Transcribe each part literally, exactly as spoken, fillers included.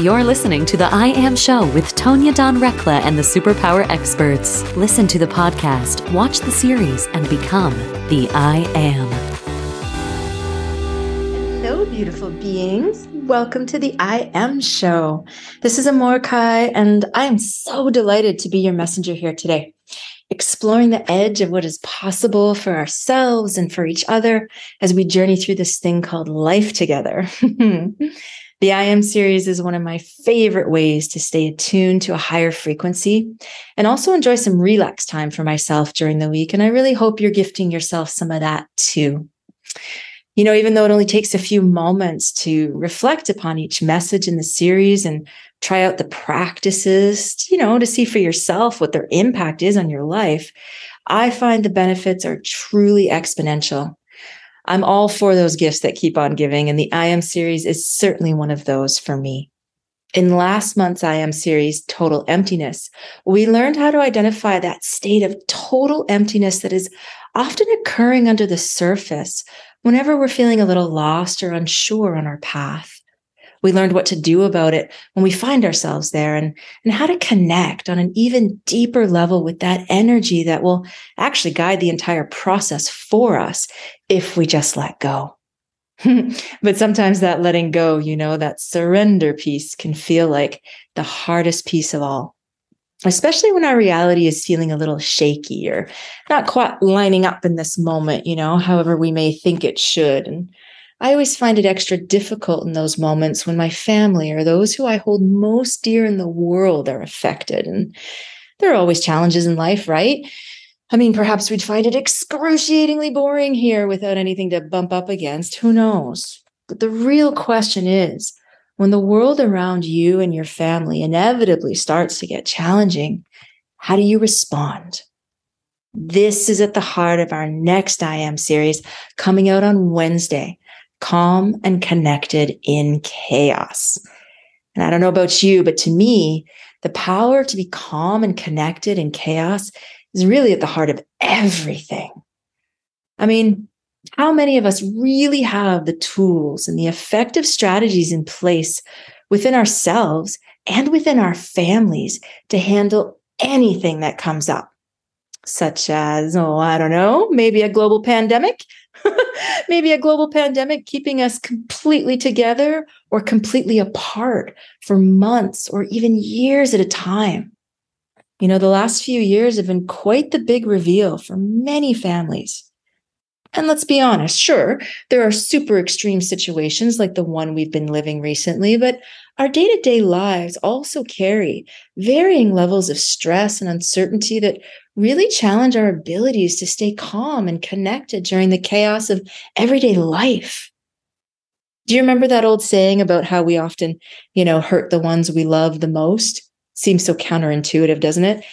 You're listening to The I Am Show with Tonya Dawn Recla and the Superpower Experts. Listen to the podcast, watch the series, and become the I Am. Hello, beautiful beings. Welcome to the I Am Show. This is Amor Kai, and I'm so delighted to be your messenger here today, exploring the edge of what is possible for ourselves and for each other as we journey through this thing called life together. The I Am series is one of my favorite ways to stay attuned to a higher frequency and also enjoy some relax time for myself during the week. And I really hope you're gifting yourself some of that too. You know, even though it only takes a few moments to reflect upon each message in the series and try out the practices, you know, to see for yourself what their impact is on your life, I find the benefits are truly exponential. I'm all for those gifts that keep on giving, and the I Am series is certainly one of those for me. In last month's I Am series, Total Emptiness, we learned how to identify that state of total emptiness that is often occurring under the surface whenever we're feeling a little lost or unsure on our path. We learned what to do about it when we find ourselves there, and, and how to connect on an even deeper level with that energy that will actually guide the entire process for us if we just let go. But sometimes that letting go, you know, that surrender piece can feel like the hardest piece of all, especially when our reality is feeling a little shaky or not quite lining up in this moment, you know, however we may think it should. And I always find it extra difficult in those moments when my family or those who I hold most dear in the world are affected. And there are always challenges in life, right? I mean, perhaps we'd find it excruciatingly boring here without anything to bump up against. Who knows? But the real question is, when the world around you and your family inevitably starts to get challenging, how do you respond? This is at the heart of our next I Am series, coming out on Wednesday. Calm and Connected in Chaos. And I don't know about you, but to me, the power to be calm and connected in chaos is really at the heart of everything. I mean, how many of us really have the tools and the effective strategies in place within ourselves and within our families to handle anything that comes up, such as, oh, I don't know, maybe a global pandemic? Maybe a global pandemic keeping us completely together or completely apart for months or even years at a time. You know, the last few years have been quite the big reveal for many families. And let's be honest, sure, there are super extreme situations like the one we've been living recently, but our day-to-day lives also carry varying levels of stress and uncertainty that really challenge our abilities to stay calm and connected during the chaos of everyday life. Do you remember that old saying about how we often, you know, hurt the ones we love the most? Seems so counterintuitive, doesn't it?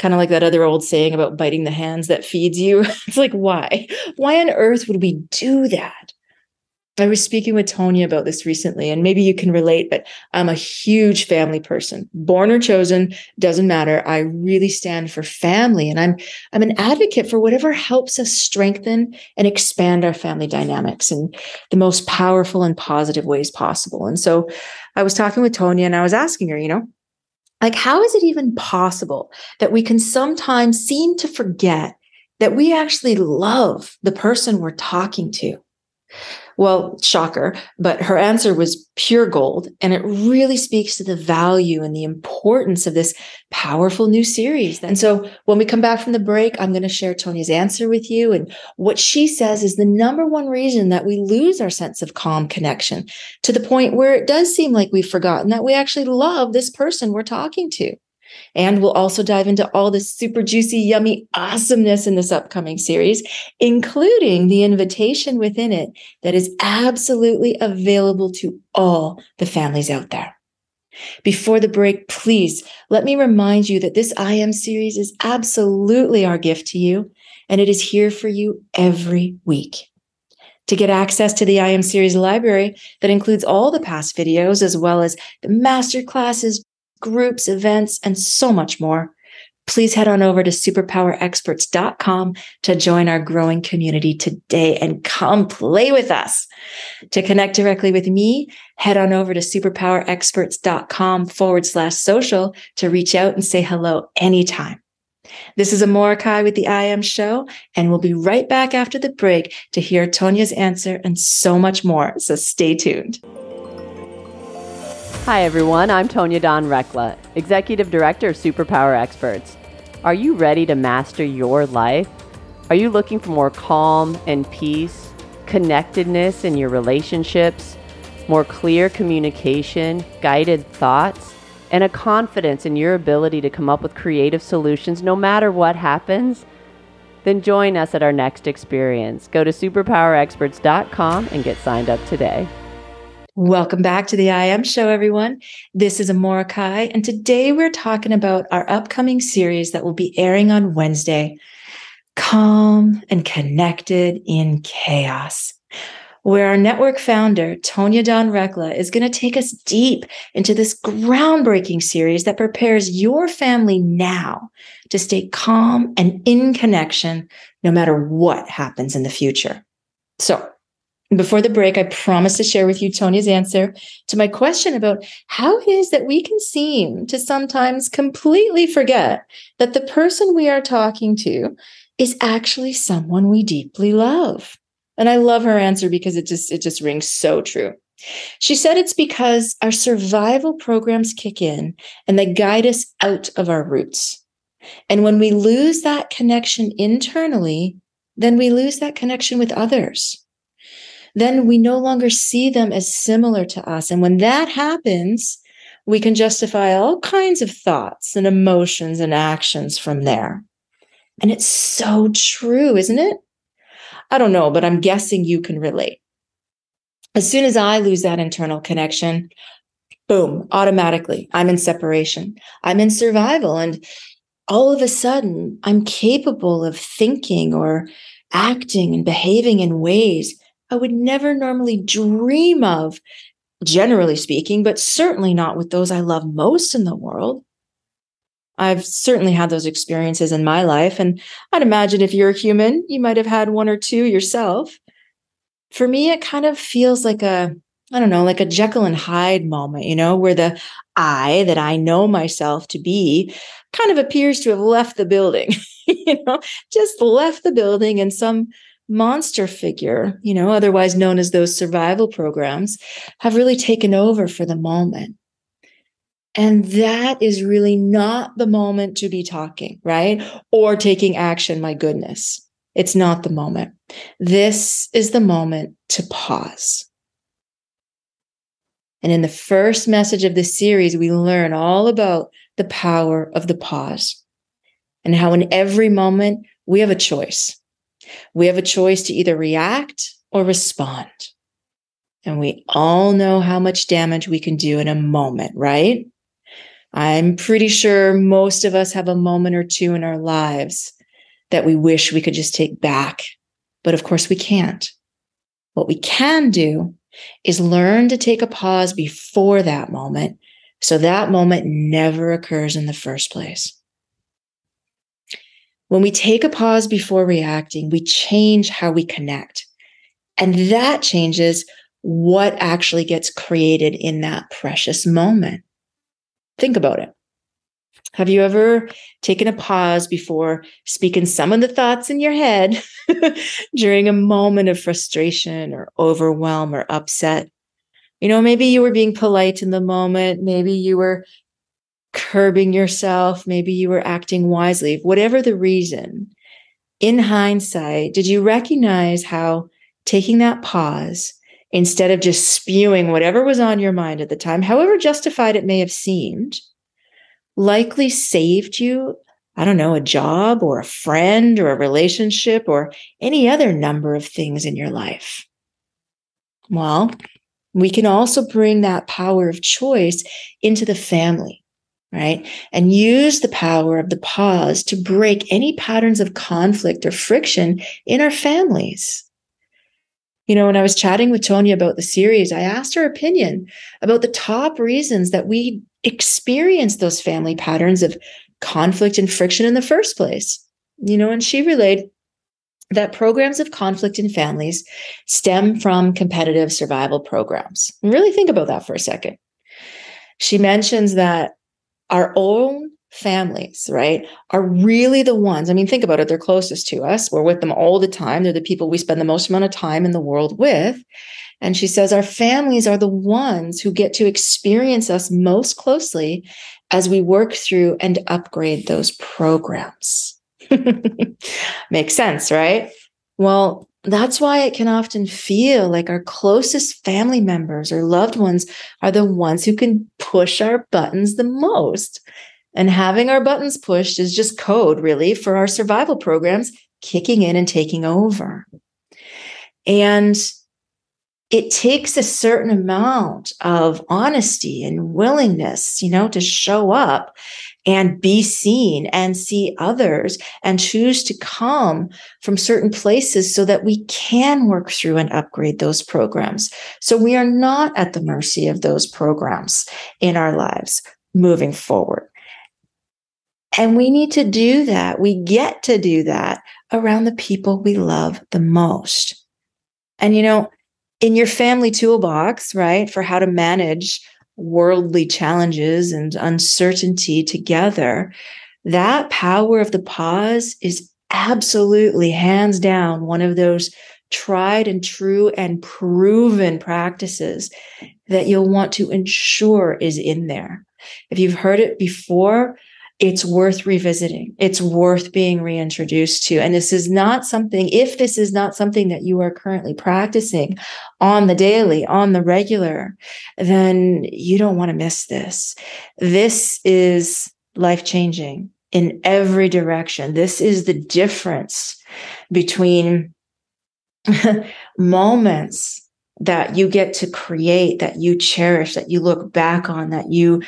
Kind of like that other old saying about biting the hands that feeds you. It's like, why? Why on earth would we do that? I was speaking with Tonya about this recently, and maybe you can relate, but I'm a huge family person. Born or chosen, doesn't matter. I really stand for family, and I'm I'm an advocate for whatever helps us strengthen and expand our family dynamics in the most powerful and positive ways possible. And so I was talking with Tonya, and I was asking her, you know, like, how is it even possible that we can sometimes seem to forget that we actually love the person we're talking to? Well, shocker, but her answer was pure gold. And it really speaks to the value and the importance of this powerful new series. And so when we come back from the break, I'm going to share Tonya's answer with you. And what she says is the number one reason that we lose our sense of calm connection, to the point where it does seem like we've forgotten that we actually love this person we're talking to. And we'll also dive into all the super juicy, yummy awesomeness in this upcoming series, including the invitation within it that is absolutely available to all the families out there. Before the break, please let me remind you that this I Am series is absolutely our gift to you, and it is here for you every week. To get access to the I Am series library that includes all the past videos, as well as the masterclasses, groups, events, and so much more, please head on over to superpower experts dot com to join our growing community today and come play with us. To connect directly with me, head on over to superpower experts dot com forward slash social to reach out and say hello anytime. This is Amor Kai with the I Am Show, and we'll be right back after the break to hear Tonya's answer and so much more. So stay tuned. Hi, everyone. I'm Tonya Dawn Recla, Executive Director of Superpower Experts. Are you ready to master your life? Are you looking for more calm and peace, connectedness in your relationships, more clear communication, guided thoughts, and a confidence in your ability to come up with creative solutions no matter what happens? Then join us at our next experience. Go to superpower experts dot com and get signed up today. Welcome back to the I Am Show, everyone. This is Amor Kai, and today we're talking about our upcoming series that will be airing on Wednesday, Calm and Connected in Chaos, where our network founder, Tonya Dawn Recla, is going to take us deep into this groundbreaking series that prepares your family now to stay calm and in connection no matter what happens in the future. So before the break, I promised to share with you Tonya's answer to my question about how it is that we can seem to sometimes completely forget that the person we are talking to is actually someone we deeply love. And I love her answer because it just it just rings so true. She said it's because our survival programs kick in and they guide us out of our roots. And when we lose that connection internally, then we lose that connection with others. Then we no longer see them as similar to us. And when that happens, we can justify all kinds of thoughts and emotions and actions from there. And it's so true, isn't it? I don't know, but I'm guessing you can relate. As soon as I lose that internal connection, boom, automatically, I'm in separation. I'm in survival. And all of a sudden, I'm capable of thinking or acting and behaving in ways I would never normally dream of, generally speaking, but certainly not with those I love most in the world. I've certainly had those experiences in my life, and I'd imagine if you're a human, you might have had one or two yourself. For me, it kind of feels like a, I don't know, like a Jekyll and Hyde moment, you know, where the I that I know myself to be kind of appears to have left the building, you know, just left the building, and some monster figure, you know, otherwise known as those survival programs, have really taken over for the moment. And that is really not the moment to be talking, right? Or taking action, my goodness. It's not the moment. This is the moment to pause. And in the first message of this series, we learn all about the power of the pause and how in every moment we have a choice. We have a choice to either react or respond. And we all know how much damage we can do in a moment, right? I'm pretty sure most of us have a moment or two in our lives that we wish we could just take back, but of course we can't. What we can do is learn to take a pause before that moment, so that moment never occurs in the first place. When we take a pause before reacting, we change how we connect, and that changes what actually gets created in that precious moment. Think about it. Have you ever taken a pause before speaking some of the thoughts in your head during a moment of frustration or overwhelm or upset? You know, maybe you were being polite in the moment. Maybe you were curbing yourself. Maybe you were acting wisely. Whatever the reason, in hindsight, did you recognize how taking that pause, instead of just spewing whatever was on your mind at the time, however justified it may have seemed, likely saved you, I don't know, a job or a friend or a relationship or any other number of things in your life? Well, we can also bring that power of choice into the family, right? And use the power of the pause to break any patterns of conflict or friction in our families. You know, when I was chatting with Tonya about the series, I asked her opinion about the top reasons that we experience those family patterns of conflict and friction in the first place. You know, and she relayed that programs of conflict in families stem from competitive survival programs. And really think about that for a second. She mentions that our own families, right, are really the ones, I mean, think about it, they're closest to us. We're with them all the time. They're the people we spend the most amount of time in the world with. And she says our families are the ones who get to experience us most closely as we work through and upgrade those programs. Makes sense, right? Well, that's why it can often feel like our closest family members or loved ones are the ones who can push our buttons the most. And having our buttons pushed is just code, really, for our survival programs kicking in and taking over. And it takes a certain amount of honesty and willingness, you know, to show up and be seen and see others and choose to come from certain places so that we can work through and upgrade those programs. So we are not at the mercy of those programs in our lives moving forward. And we need to do that. We get to do that around the people we love the most. And, you know, in your family toolbox, right, for how to manage worldly challenges and uncertainty together, that power of the pause is absolutely, hands down, one of those tried and true and proven practices that you'll want to ensure is in there. If you've heard it before, it's worth revisiting. It's worth being reintroduced to. And this is not something, if this is not something that you are currently practicing on the daily, on the regular, then you don't want to miss this. This is life-changing in every direction. This is the difference between moments that you get to create, that you cherish, that you look back on, that you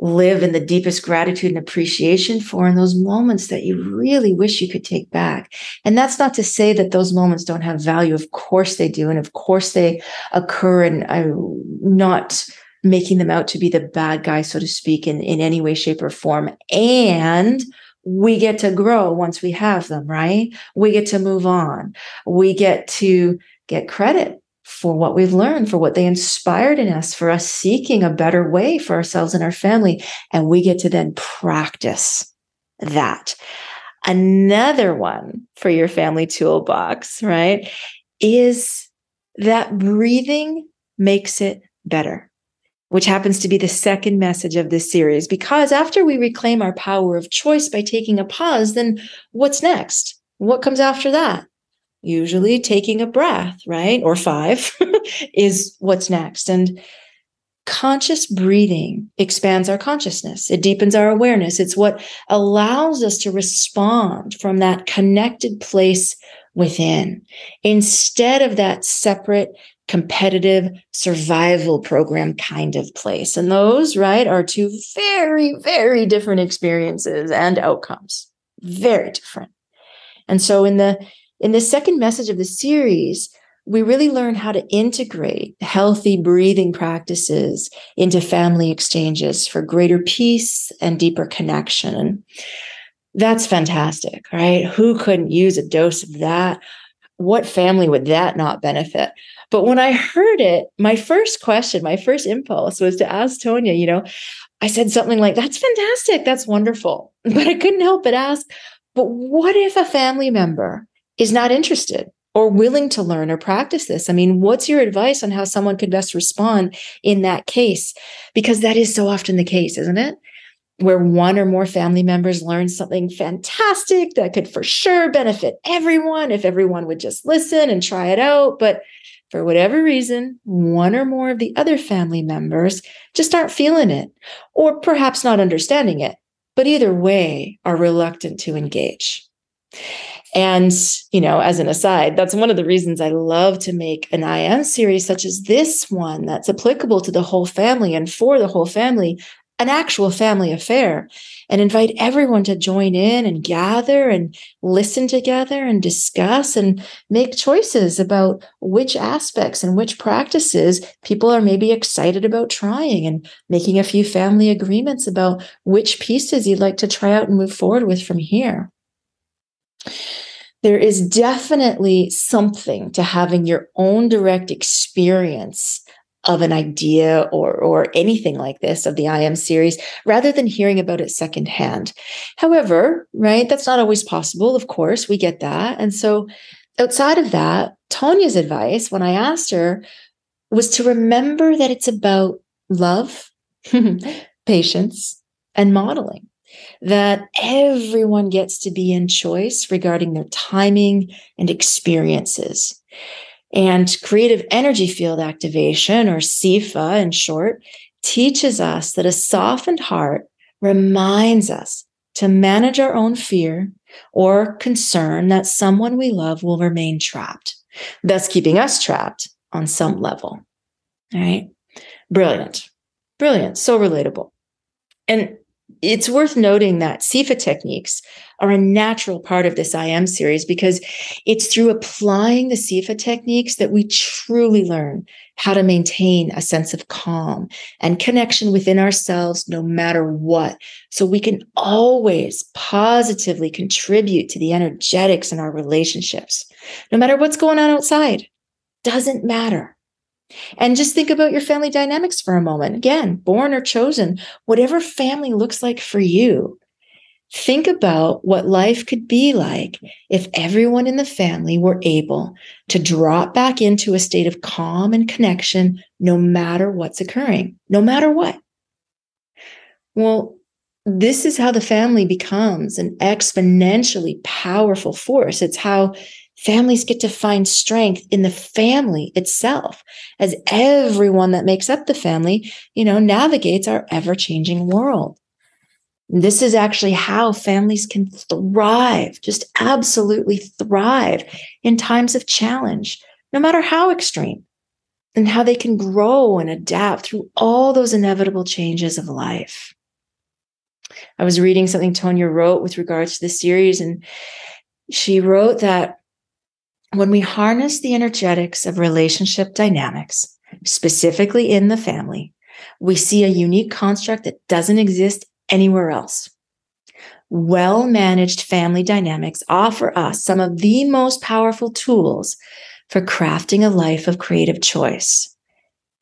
live in the deepest gratitude and appreciation for, in those moments that you really wish you could take back. And that's not to say that those moments don't have value. Of course they do. And of course they occur, and I'm not making them out to be the bad guy, so to speak, in, in any way, shape, or form. And we get to grow once we have them, right? We get to move on. We get to get credit for what we've learned, for what they inspired in us, for us seeking a better way for ourselves and our family. And we get to then practice that. Another one for your family toolbox, right, is that breathing makes it better, which happens to be the second message of this series. Because after we reclaim our power of choice by taking a pause, then what's next? What comes after that? Usually taking a breath, right? Or five is what's next. And conscious breathing expands our consciousness. It deepens our awareness. It's what allows us to respond from that connected place within, instead of that separate, competitive survival program kind of place. And those, right, are two very, very different experiences and outcomes. Very different. And so in the In the second message of the series, we really learn how to integrate healthy breathing practices into family exchanges for greater peace and deeper connection. And that's fantastic, right? Who couldn't use a dose of that? What family would that not benefit? But when I heard it, my first question, my first impulse was to ask Tonya, you know, I said something like, that's fantastic, that's wonderful. But I couldn't help but ask, but what if a family member is not interested or willing to learn or practice this? I mean, what's your advice on how someone could best respond in that case? Because that is so often the case, isn't it? Where one or more family members learn something fantastic that could for sure benefit everyone if everyone would just listen and try it out. But for whatever reason, one or more of the other family members just aren't feeling it, or perhaps not understanding it, but either way are reluctant to engage. And, you know, as an aside, that's one of the reasons I love to make an I Am series such as this one that's applicable to the whole family and for the whole family an actual family affair, and invite everyone to join in and gather and listen together and discuss and make choices about which aspects and which practices people are maybe excited about trying, and making a few family agreements about which pieces you'd like to try out and move forward with from here. There is definitely something to having your own direct experience of an idea or or anything like this of the I M series, rather than hearing about it secondhand. However, right, that's not always possible. Of course, we get that. And so outside of that, Tonya's advice when I asked her was to remember that it's about love, patience, and modeling, that everyone gets to be in choice regarding their timing and experiences. And creative energy field activation, or C E F A in short, teaches us that a softened heart reminds us to manage our own fear or concern that someone we love will remain trapped, thus keeping us trapped on some level. All right. Brilliant. Brilliant. So relatable. And it's worth noting that C E F A techniques are a natural part of this I M series, because it's through applying the C E F A techniques that we truly learn how to maintain a sense of calm and connection within ourselves no matter what, so we can always positively contribute to the energetics in our relationships, no matter what's going on outside. Doesn't matter. And just think about your family dynamics for a moment. Again, born or chosen, whatever family looks like for you. Think about what life could be like if everyone in the family were able to drop back into a state of calm and connection, no matter what's occurring, no matter what. Well, this is how the family becomes an exponentially powerful force. It's how families get to find strength in the family itself, as everyone that makes up the family, you know, navigates our ever-changing world. This is actually how families can thrive, just absolutely thrive in times of challenge, no matter how extreme, and how they can grow and adapt through all those inevitable changes of life. I was reading something Tonya wrote with regards to this series, and she wrote that when we harness the energetics of relationship dynamics, specifically in the family, we see a unique construct that doesn't exist anywhere else. Well-managed family dynamics offer us some of the most powerful tools for crafting a life of creative choice.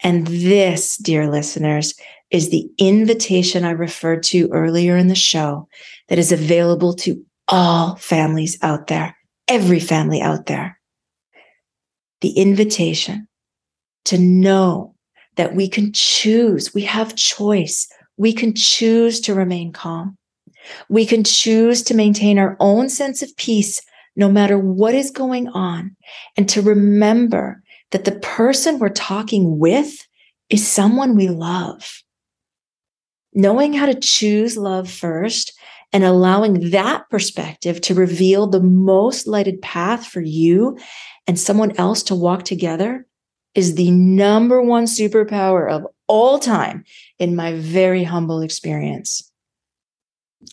And this, dear listeners, is the invitation I referred to earlier in the show that is available to all families out there, every family out there. The invitation to know that we can choose, we have choice. We can choose to remain calm. We can choose to maintain our own sense of peace no matter what is going on. And to remember that the person we're talking with is someone we love. Knowing how to choose love first and allowing that perspective to reveal the most lighted path for you and someone else to walk together is the number one superpower of all time, in my very humble experience.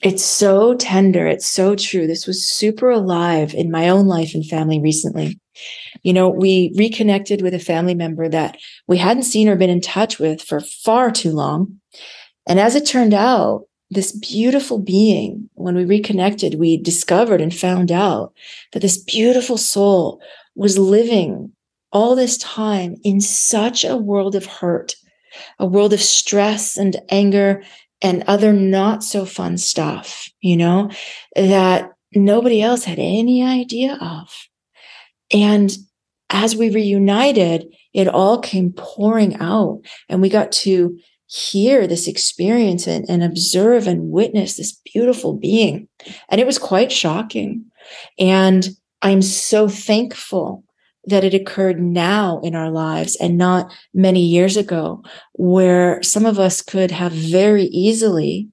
It's so tender. It's so true. This was super alive in my own life and family recently. You know, we reconnected with a family member that we hadn't seen or been in touch with for far too long. And as it turned out, this beautiful being, when we reconnected, we discovered and found out that this beautiful soul was living all this time in such a world of hurt, a world of stress and anger and other not so fun stuff, you know, that nobody else had any idea of. And as we reunited, it all came pouring out, and we got to hear this experience and, and observe and witness this beautiful being. And it was quite shocking. And I'm so thankful that it occurred now in our lives and not many years ago, where some of us could have very easily,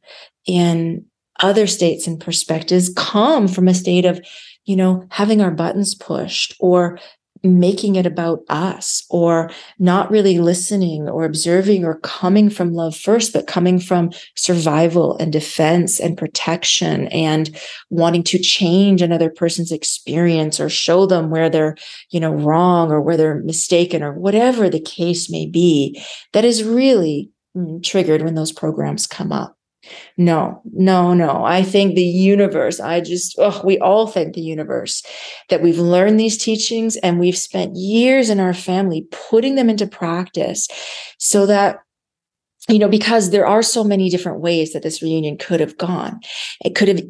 in other states and perspectives, come from a state of, you know, having our buttons pushed or making it about us, or not really listening or observing or coming from love first, but coming from survival and defense and protection and wanting to change another person's experience or show them where they're, you know, wrong or where they're mistaken or whatever the case may be, that is really triggered when those programs come up. No, no, no. I thank the universe. I just, oh, we all thank the universe that we've learned these teachings and we've spent years in our family putting them into practice so that, you know, because there are so many different ways that this reunion could have gone. It could have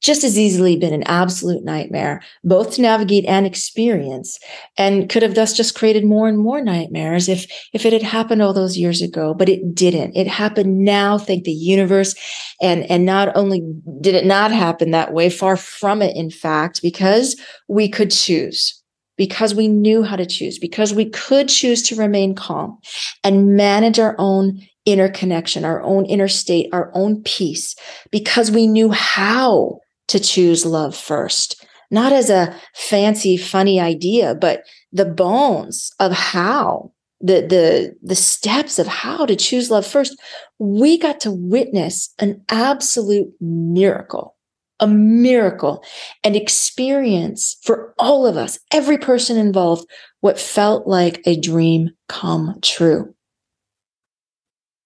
just as easily been an absolute nightmare, both to navigate and experience, and could have thus just created more and more nightmares if, if it had happened all those years ago, but it didn't. It happened now, thank the universe. And, and not only did it not happen that way, far from it, in fact, because we could choose. Because we knew how to choose, because we could choose to remain calm and manage our own inner connection, our own inner state, our own peace, because we knew how to choose love first, not as a fancy, funny idea, but the bones of how, the, the, the steps of how to choose love first. We got to witness an absolute miracle. A miracle, an experience for all of us, every person involved, what felt like a dream come true.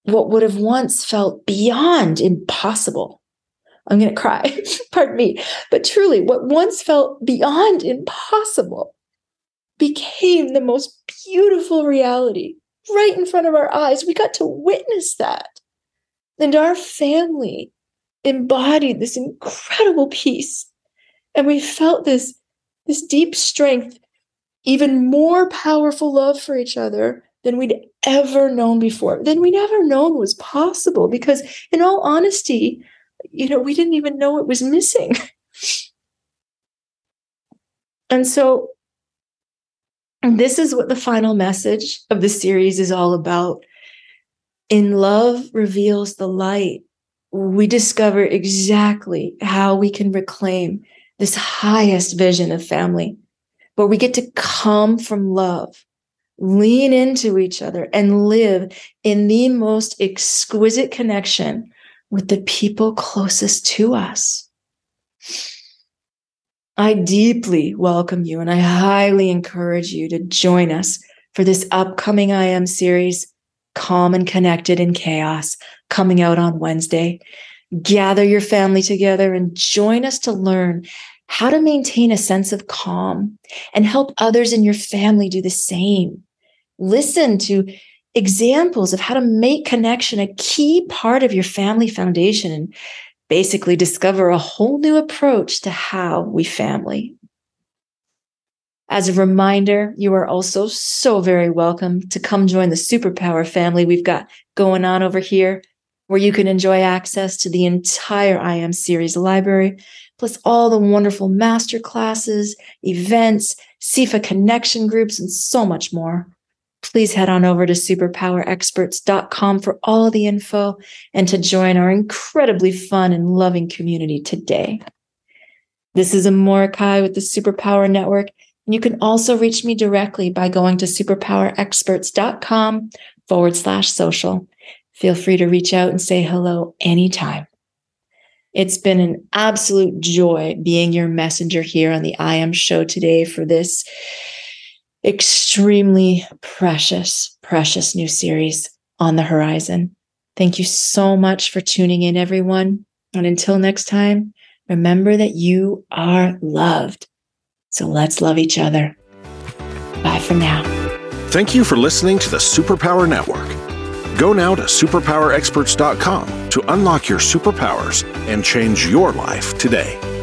What would have once felt beyond impossible. I'm going to cry, pardon me, but truly what once felt beyond impossible became the most beautiful reality right in front of our eyes. We got to witness that. And our family embodied this incredible peace, and we felt this this deep strength, even more powerful love for each other than we'd ever known before, than we'd ever known was possible, because in all honesty, you know, we didn't even know it was missing. And so this is what the final message of the series is all about. In love reveals the light, we discover exactly how we can reclaim this highest vision of family, where we get to come from love, lean into each other, and live in the most exquisite connection with the people closest to us. I deeply welcome you, and I highly encourage you to join us for this upcoming I Am series, Calm and Connected in Chaos, coming out on Wednesday. Gather your family together and join us to learn how to maintain a sense of calm and help others in your family do the same. Listen to examples of how to make connection a key part of your family foundation and basically discover a whole new approach to how we family. As a reminder, you are also so very welcome to come join the Superpower family we've got going on over here, where you can enjoy access to the entire I Am series library, plus all the wonderful masterclasses, events, C E F A connection groups, and so much more. Please head on over to superpower experts dot com for all the info and to join our incredibly fun and loving community today. This is Amor Kai with the Superpower Network. You can also reach me directly by going to superpower experts dot com forward slash social. Feel free to reach out and say hello anytime. It's been an absolute joy being your messenger here on the I Am show today for this extremely precious, precious new series on the horizon. Thank you so much for tuning in, everyone. And until next time, remember that you are loved. So let's love each other. Bye for now. Thank you for listening to the Superpower Network. Go now to superpower experts dot com to unlock your superpowers and change your life today.